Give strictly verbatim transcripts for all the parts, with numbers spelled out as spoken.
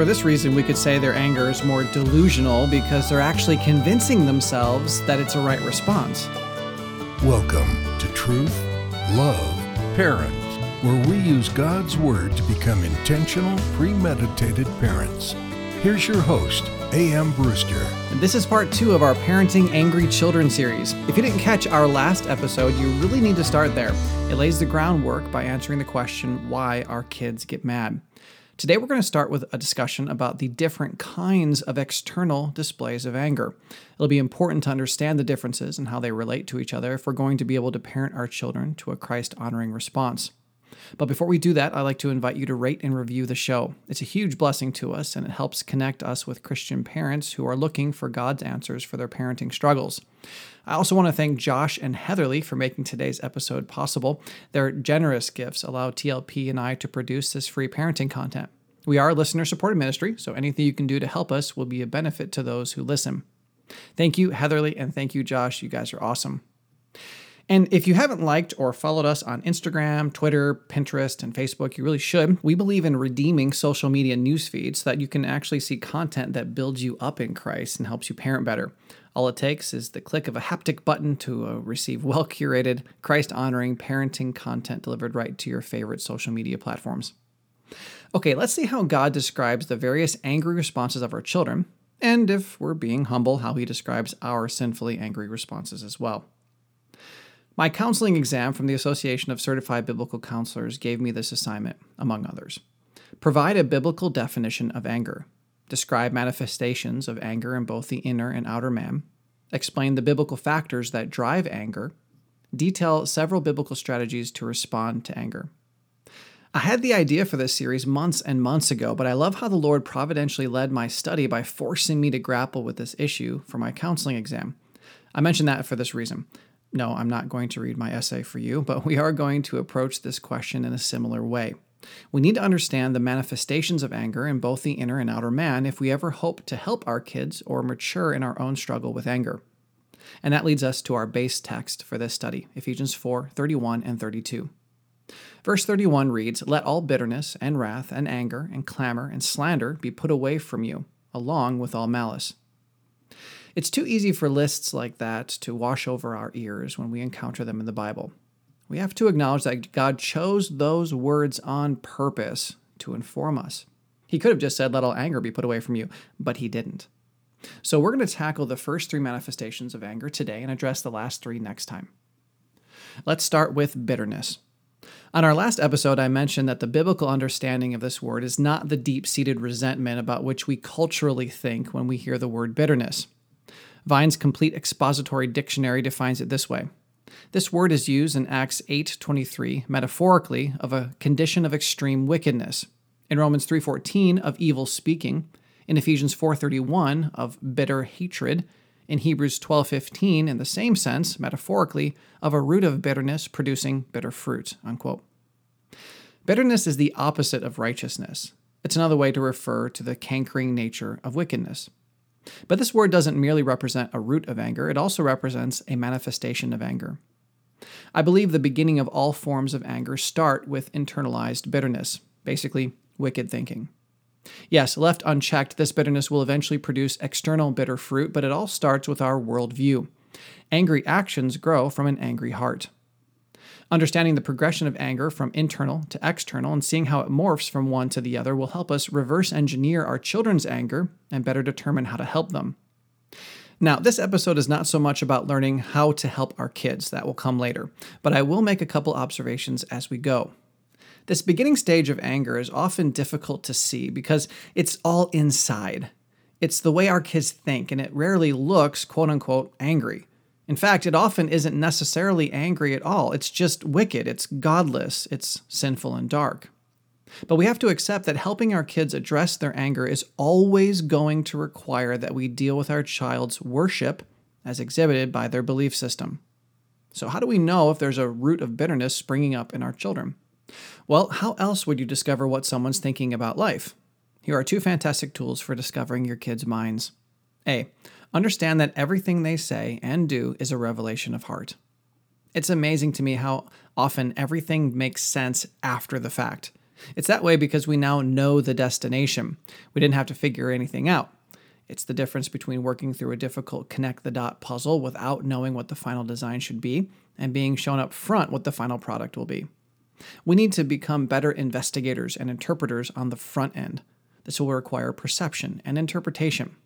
for this reason, we could say their anger is more delusional because they're actually convincing themselves that it's a right response. Welcome to Truth, Love, Parent, where we use God's Word to become intentional, premeditated parents. Here's your host, A M. Brewster. And this is part two of our Parenting Angry Children series. If you didn't catch our last episode, you really need to start there. It lays the groundwork by answering the question, why our kids get mad. Today we're going to start with a discussion about the different kinds of external displays of anger. It'll be important to understand the differences and how they relate to each other if we're going to be able to parent our children to a Christ-honoring response. But before we do that, I'd like to invite you to rate and review the show. It's a huge blessing to us, and it helps connect us with Christian parents who are looking for God's answers for their parenting struggles. I also want to thank Josh and Heatherly for making today's episode possible. Their generous gifts allow T L P and I to produce this free parenting content. We are a listener-supported ministry, so anything you can do to help us will be a benefit to those who listen. Thank you, Heatherly, and thank you, Josh. You guys are awesome. And if you haven't liked or followed us on Instagram, Twitter, Pinterest, and Facebook, you really should. We believe in redeeming social media news feeds so that you can actually see content that builds you up in Christ and helps you parent better. All it takes is the click of a haptic button to uh, receive well-curated, Christ-honoring parenting content delivered right to your favorite social media platforms. Okay, let's see how God describes the various angry responses of our children, and if we're being humble, how he describes our sinfully angry responses as well. My counseling exam from the Association of Certified Biblical Counselors gave me this assignment, among others. Provide a biblical definition of anger. Describe manifestations of anger in both the inner and outer man. Explain the biblical factors that drive anger. Detail several biblical strategies to respond to anger. I had the idea for this series months and months ago, but I love how the Lord providentially led my study by forcing me to grapple with this issue for my counseling exam. I mention that for this reason. No, I'm not going to read my essay for you, but we are going to approach this question in a similar way. We need to understand the manifestations of anger in both the inner and outer man if we ever hope to help our kids or mature in our own struggle with anger. And that leads us to our base text for this study, Ephesians four thirty-one and thirty-two. Verse thirty-one reads, "Let all bitterness and wrath and anger and clamor and slander be put away from you, along with all malice." It's too easy for lists like that to wash over our ears when we encounter them in the Bible. We have to acknowledge that God chose those words on purpose to inform us. He could have just said, "Let all anger be put away from you," but he didn't. So we're going to tackle the first three manifestations of anger today and address the last three next time. Let's start with bitterness. On our last episode, I mentioned that the biblical understanding of this word is not the deep-seated resentment about which we culturally think when we hear the word bitterness. Vine's Complete Expository Dictionary defines it this way. This word is used in Acts eight twenty-three, metaphorically, of a condition of extreme wickedness, in Romans three fourteen, of evil speaking, in Ephesians four thirty-one, of bitter hatred, in Hebrews twelve fifteen, in the same sense, metaphorically, of a root of bitterness producing bitter fruit, unquote. Bitterness is the opposite of righteousness. It's another way to refer to the cankering nature of wickedness. But this word doesn't merely represent a root of anger, it also represents a manifestation of anger. I believe the beginning of all forms of anger start with internalized bitterness, basically wicked thinking. Yes, left unchecked, this bitterness will eventually produce external bitter fruit, but it all starts with our worldview. Angry actions grow from an angry heart. Understanding the progression of anger from internal to external and seeing how it morphs from one to the other will help us reverse engineer our children's anger and better determine how to help them. Now, this episode is not so much about learning how to help our kids. That will come later. But I will make a couple observations as we go. This beginning stage of anger is often difficult to see because it's all inside. It's the way our kids think, and it rarely looks, quote-unquote, angry. In fact, it often isn't necessarily angry at all. It's just wicked, it's godless, it's sinful and dark. But we have to accept that helping our kids address their anger is always going to require that we deal with our child's worship as exhibited by their belief system. So how do we know if there's a root of bitterness springing up in our children? Well, how else would you discover what someone's thinking about life? Here are two fantastic tools for discovering your kids' minds. A. Understand that everything they say and do is a revelation of heart. It's amazing to me how often everything makes sense after the fact. It's that way because we now know the destination. We didn't have to figure anything out. It's the difference between working through a difficult connect-the-dot puzzle without knowing what the final design should be and being shown up front what the final product will be. We need to become better investigators and interpreters on the front end. This will require perception and interpretation.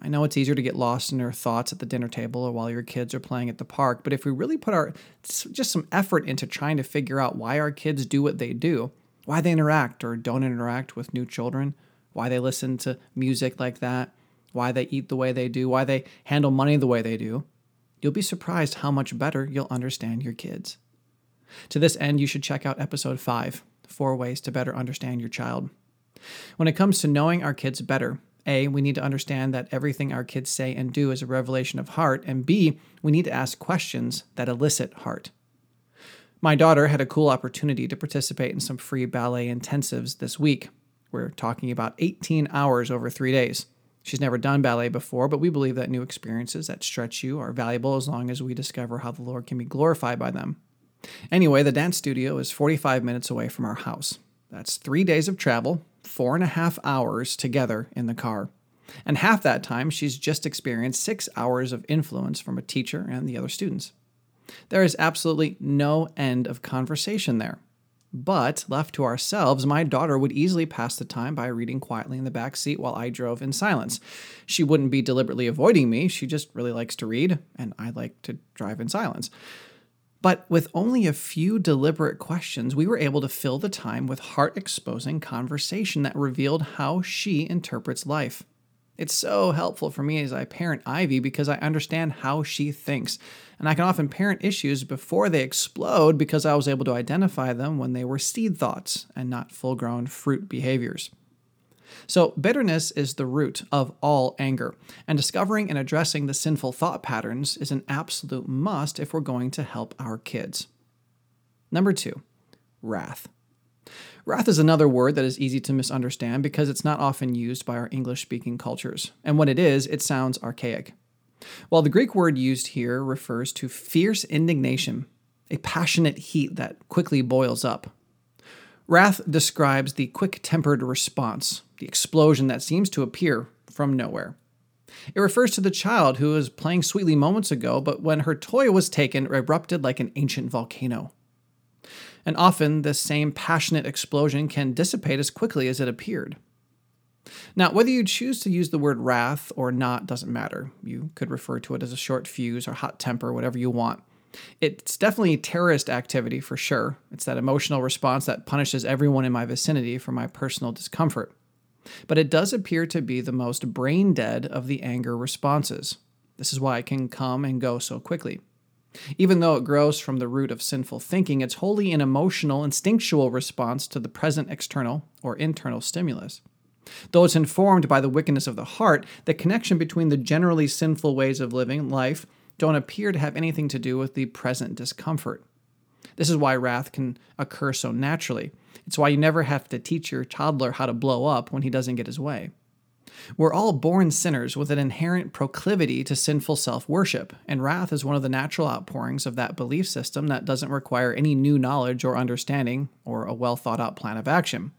I know it's easier to get lost in your thoughts at the dinner table or while your kids are playing at the park, but if we really put our just some effort into trying to figure out why our kids do what they do, why they interact or don't interact with new children, why they listen to music like that, why they eat the way they do, why they handle money the way they do, you'll be surprised how much better you'll understand your kids. To this end, you should check out episode five, Four Ways to Better Understand Your Child. When it comes to knowing our kids better, A, we need to understand that everything our kids say and do is a revelation of heart, and B, we need to ask questions that elicit heart. My daughter had a cool opportunity to participate in some free ballet intensives this week. We're talking about eighteen hours over three days. She's never done ballet before, but we believe that new experiences that stretch you are valuable as long as we discover how the Lord can be glorified by them. Anyway, the dance studio is forty-five minutes away from our house. That's three days of travel, four and a half hours together in the car. And half that time, she's just experienced six hours of influence from a teacher and the other students. There is absolutely no end of conversation there. But left to ourselves, my daughter would easily pass the time by reading quietly in the back seat while I drove in silence. She wouldn't be deliberately avoiding me. She just really likes to read, and I like to drive in silence. But with only a few deliberate questions, we were able to fill the time with heart-exposing conversation that revealed how she interprets life. It's so helpful for me as I parent Ivy because I understand how she thinks, and I can often parent issues before they explode because I was able to identify them when they were seed thoughts and not full-grown fruit behaviors. So bitterness is the root of all anger, and discovering and addressing the sinful thought patterns is an absolute must if we're going to help our kids. Number two, wrath. Wrath is another word that is easy to misunderstand because it's not often used by our English-speaking cultures, and when it is, it sounds archaic. While the Greek word used here refers to fierce indignation, a passionate heat that quickly boils up. Wrath describes the quick-tempered response, the explosion that seems to appear from nowhere. It refers to the child who was playing sweetly moments ago, but when her toy was taken, erupted like an ancient volcano. And often, this same passionate explosion can dissipate as quickly as it appeared. Now, whether you choose to use the word wrath or not doesn't matter. You could refer to it as a short fuse or hot temper, whatever you want. It's definitely terrorist activity for sure. It's that emotional response that punishes everyone in my vicinity for my personal discomfort. But it does appear to be the most brain dead of the anger responses. This is why it can come and go so quickly. Even though it grows from the root of sinful thinking, it's wholly an emotional, instinctual response to the present external or internal stimulus. Though it's informed by the wickedness of the heart, the connection between the generally sinful ways of living life don't appear to have anything to do with the present discomfort. This is why wrath can occur so naturally. It's why you never have to teach your toddler how to blow up when he doesn't get his way. We're all born sinners with an inherent proclivity to sinful self-worship, and wrath is one of the natural outpourings of that belief system that doesn't require any new knowledge or understanding or a well-thought-out plan of action.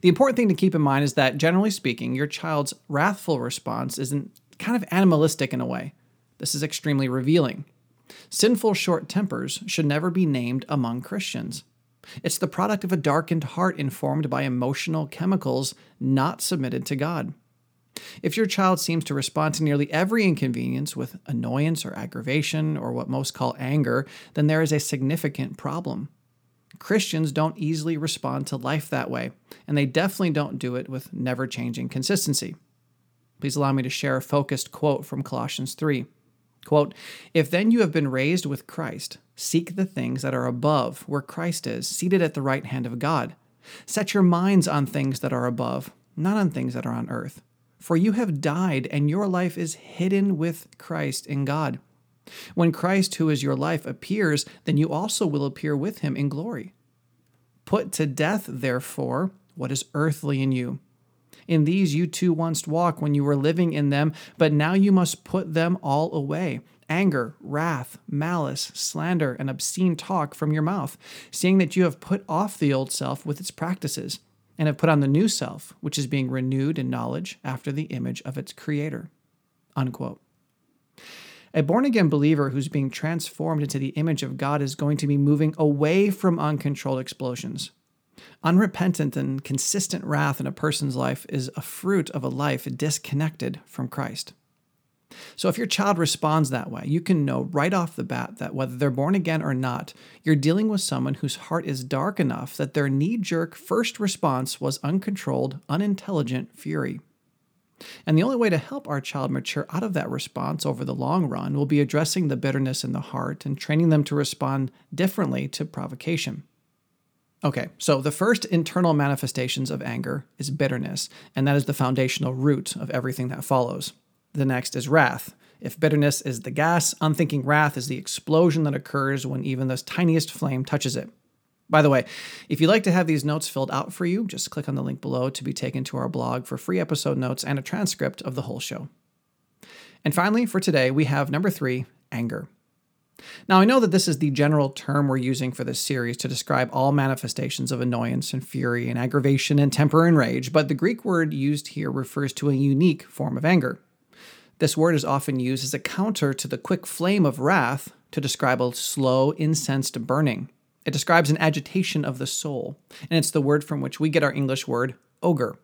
The important thing to keep in mind is that, generally speaking, your child's wrathful response is kind of animalistic in a way. This is extremely revealing. Sinful short tempers should never be named among Christians. It's the product of a darkened heart informed by emotional chemicals not submitted to God. If your child seems to respond to nearly every inconvenience with annoyance or aggravation or what most call anger, then there is a significant problem. Christians don't easily respond to life that way, and they definitely don't do it with never-changing consistency. Please allow me to share a focused quote from Colossians three. Quote, "If then you have been raised with Christ, seek the things that are above, where Christ is, seated at the right hand of God. Set your minds on things that are above, not on things that are on earth. For you have died, and your life is hidden with Christ in God. When Christ, who is your life, appears, then you also will appear with him in glory. Put to death, therefore, what is earthly in you. In these you too once walked when you were living in them, but now you must put them all away. anger, wrath, malice, slander, and obscene talk from your mouth, seeing that you have put off the old self with its practices, and have put on the new self, which is being renewed in knowledge after the image of its creator." Unquote. A born-again believer who's being transformed into the image of God is going to be moving away from uncontrolled explosions. Unrepentant and consistent wrath in a person's life is a fruit of a life disconnected from Christ. So if your child responds that way, you can know right off the bat that whether they're born again or not, you're dealing with someone whose heart is dark enough that their knee-jerk first response was uncontrolled, unintelligent fury. And the only way to help our child mature out of that response over the long run will be addressing the bitterness in the heart and training them to respond differently to provocation. Okay, so the first internal manifestations of anger is bitterness, and that is the foundational root of everything that follows. The next is wrath. If bitterness is the gas, unthinking wrath is the explosion that occurs when even the tiniest flame touches it. By the way, if you'd like to have these notes filled out for you, just click on the link below to be taken to our blog for free episode notes and a transcript of the whole show. And finally, for today, we have number three, anger. Now, I know that this is the general term we're using for this series to describe all manifestations of annoyance and fury and aggravation and temper and rage, but the Greek word used here refers to a unique form of anger. This word is often used as a counter to the quick flame of wrath to describe a slow, incensed burning. It describes an agitation of the soul, and it's the word from which we get our English word, ogre.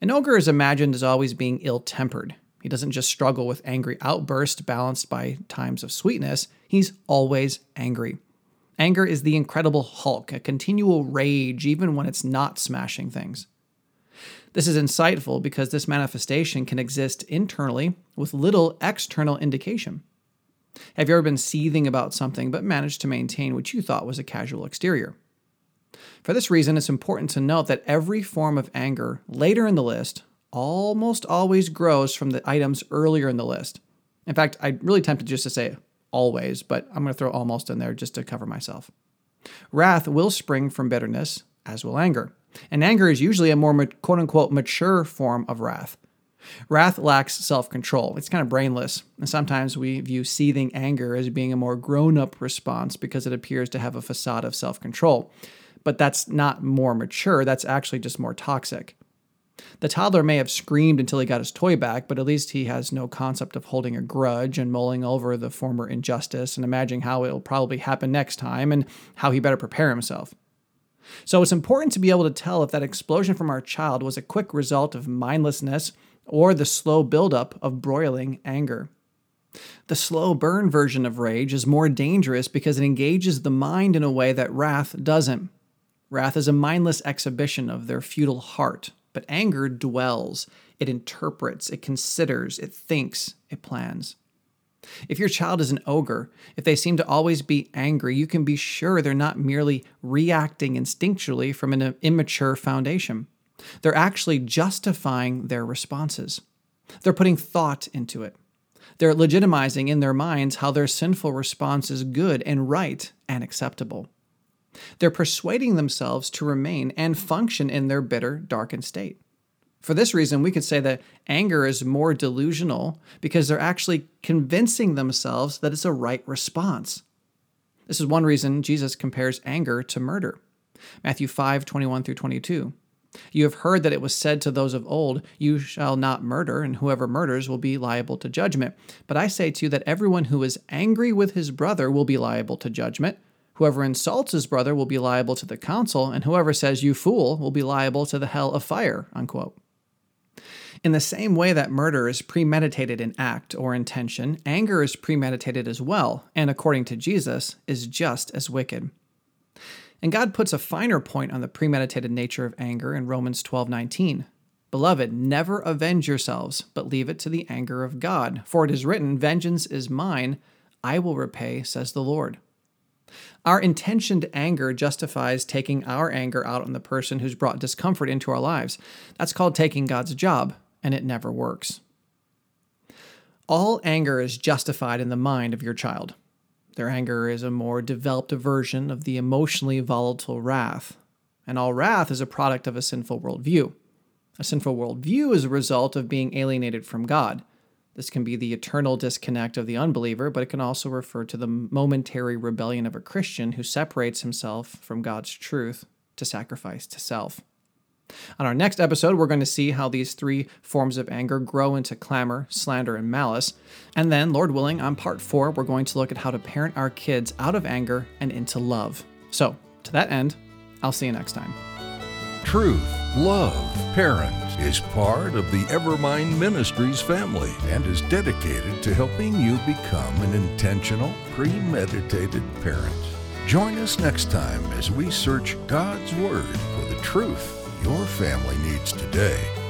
An ogre is imagined as always being ill-tempered. He doesn't just struggle with angry outbursts balanced by times of sweetness. He's always angry. Anger is the Incredible Hulk, a continual rage even when it's not smashing things. This is insightful because this manifestation can exist internally with little external indication. Have you ever been seething about something but managed to maintain what you thought was a casual exterior? For this reason, it's important to note that every form of anger later in the list almost always grows from the items earlier in the list. In fact, I'm really tempted just to say always, but I'm going to throw almost in there just to cover myself. Wrath will spring from bitterness, as will anger. And anger is usually a more quote-unquote mature form of wrath. Wrath lacks self-control. It's kind of brainless, and sometimes we view seething anger as being a more grown-up response because it appears to have a facade of self-control. But that's not more mature, that's actually just more toxic. The toddler may have screamed until he got his toy back, but at least he has no concept of holding a grudge and mulling over the former injustice and imagining how it'll probably happen next time and how he better prepare himself. So it's important to be able to tell if that explosion from our child was a quick result of mindlessness or the slow buildup of broiling anger. The slow burn version of rage is more dangerous because it engages the mind in a way that wrath doesn't. Wrath is a mindless exhibition of their futile heart, but anger dwells, it interprets, it considers, it thinks, it plans. If your child is an ogre, if they seem to always be angry, you can be sure they're not merely reacting instinctually from an immature foundation. They're actually justifying their responses. They're putting thought into it. They're legitimizing in their minds how their sinful response is good and right and acceptable. They're persuading themselves to remain and function in their bitter, darkened state. For this reason, we could say that anger is more delusional because they're actually convincing themselves that it's a right response. This is one reason Jesus compares anger to murder. Matthew five, twenty-one through twenty-two. "You have heard that it was said to those of old, 'You shall not murder, and whoever murders will be liable to judgment.' But I say to you that everyone who is angry with his brother will be liable to judgment. Whoever insults his brother will be liable to the council, and whoever says, 'You fool,' will be liable to the hell of fire." Unquote. In the same way that murder is premeditated in act or intention, anger is premeditated as well, and according to Jesus, is just as wicked. And God puts a finer point on the premeditated nature of anger in Romans twelve nineteen. "Beloved, never avenge yourselves, but leave it to the anger of God. For it is written, 'Vengeance is mine, I will repay,' says the Lord." Our intentioned anger justifies taking our anger out on the person who's brought discomfort into our lives. That's called taking God's job, and it never works. All anger is justified in the mind of your child. Their anger is a more developed version of the emotionally volatile wrath, and all wrath is a product of a sinful worldview. A sinful worldview is a result of being alienated from God. This can be the eternal disconnect of the unbeliever, but it can also refer to the momentary rebellion of a Christian who separates himself from God's truth to sacrifice to self. On our next episode, we're going to see how these three forms of anger grow into clamor, slander, and malice. And then, Lord willing, on part four, we're going to look at how to parent our kids out of anger and into love. So, to that end, I'll see you next time. Truth, Love, Parent is part of the Evermind Ministries family and is dedicated to helping you become an intentional, premeditated parent. Join us next time as we search God's Word for the truth your family needs today.